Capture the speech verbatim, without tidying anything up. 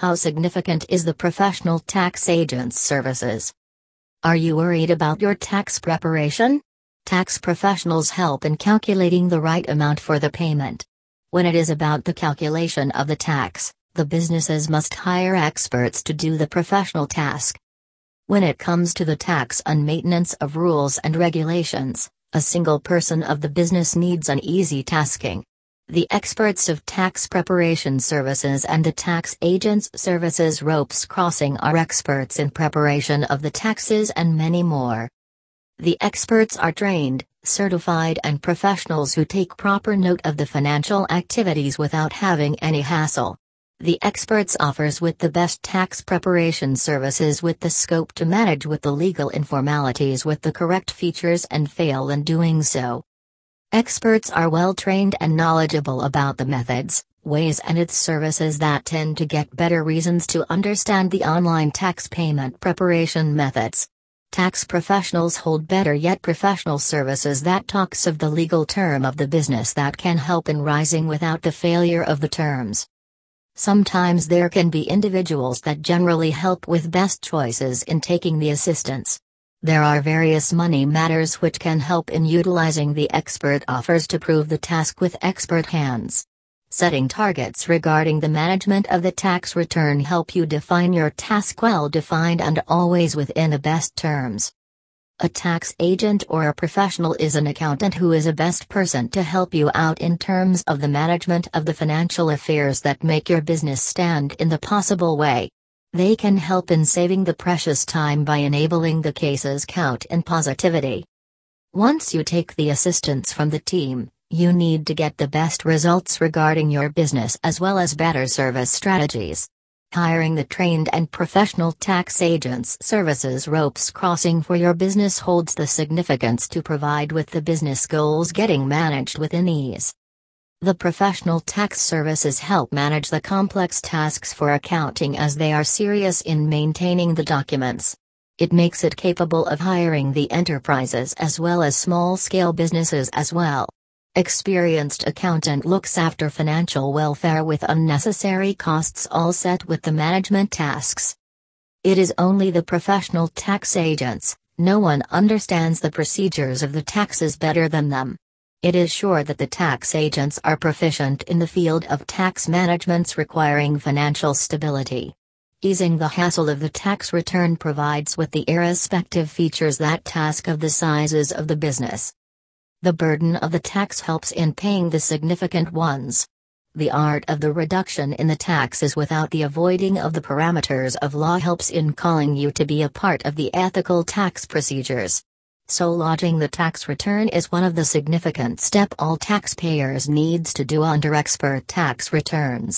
How significant is the professional tax agent's services? Are you worried about your tax preparation? Tax professionals help in calculating the right amount for the payment. When it is about the calculation of the tax, the businesses must hire experts to do the professional task. When it comes to the tax and maintenance of rules and regulations, a single person of the business needs an easy tasking. The experts of tax preparation services and the tax agents' services ropes crossing are experts in preparation of the taxes and many more. The experts are trained, certified and professionals who take proper note of the financial activities without having any hassle. The experts offers with the best tax preparation services with the scope to manage with the legal informalities with the correct features and fail in doing so. Experts are well trained and knowledgeable about the methods, ways and its services that tend to get better reasons to understand the online tax payment preparation methods. Tax professionals hold better yet professional services that talks of the legal term of the business that can help in rising without the failure of the terms. Sometimes there can be individuals that generally help with best choices in taking the assistance. There are various money matters which can help in utilizing the expert offers to prove the task with expert hands. Setting targets regarding the management of the tax return help you define your task well defined and always within the best terms. A tax agent or a professional is an accountant who is a best person to help you out in terms of the management of the financial affairs that make your business stand in the possible way. They can help in saving the precious time by enabling the cases count in positivity. Once you take the assistance from the team, you need to get the best results regarding your business as well as better service strategies. Hiring the trained and professional tax agents services ropes crossing for your business holds the significance to provide with the business goals getting managed within ease. The professional tax services help manage the complex tasks for accounting as they are serious in maintaining the documents. It makes it capable of hiring the enterprises as well as small-scale businesses as well. Experienced accountant looks after financial welfare with unnecessary costs all set with the management tasks. It is only the professional tax agents, no one understands the procedures of the taxes better than them. It is sure that the tax agents are proficient in the field of tax managements requiring financial stability. Easing the hassle of the tax return provides with the irrespective features that task of the sizes of the business. The burden of the tax helps in paying the significant ones. The art of the reduction in the taxes without the avoiding of the parameters of law helps in calling you to be a part of the ethical tax procedures. So lodging the tax return is one of the significant step all taxpayers needs to do under expert tax returns.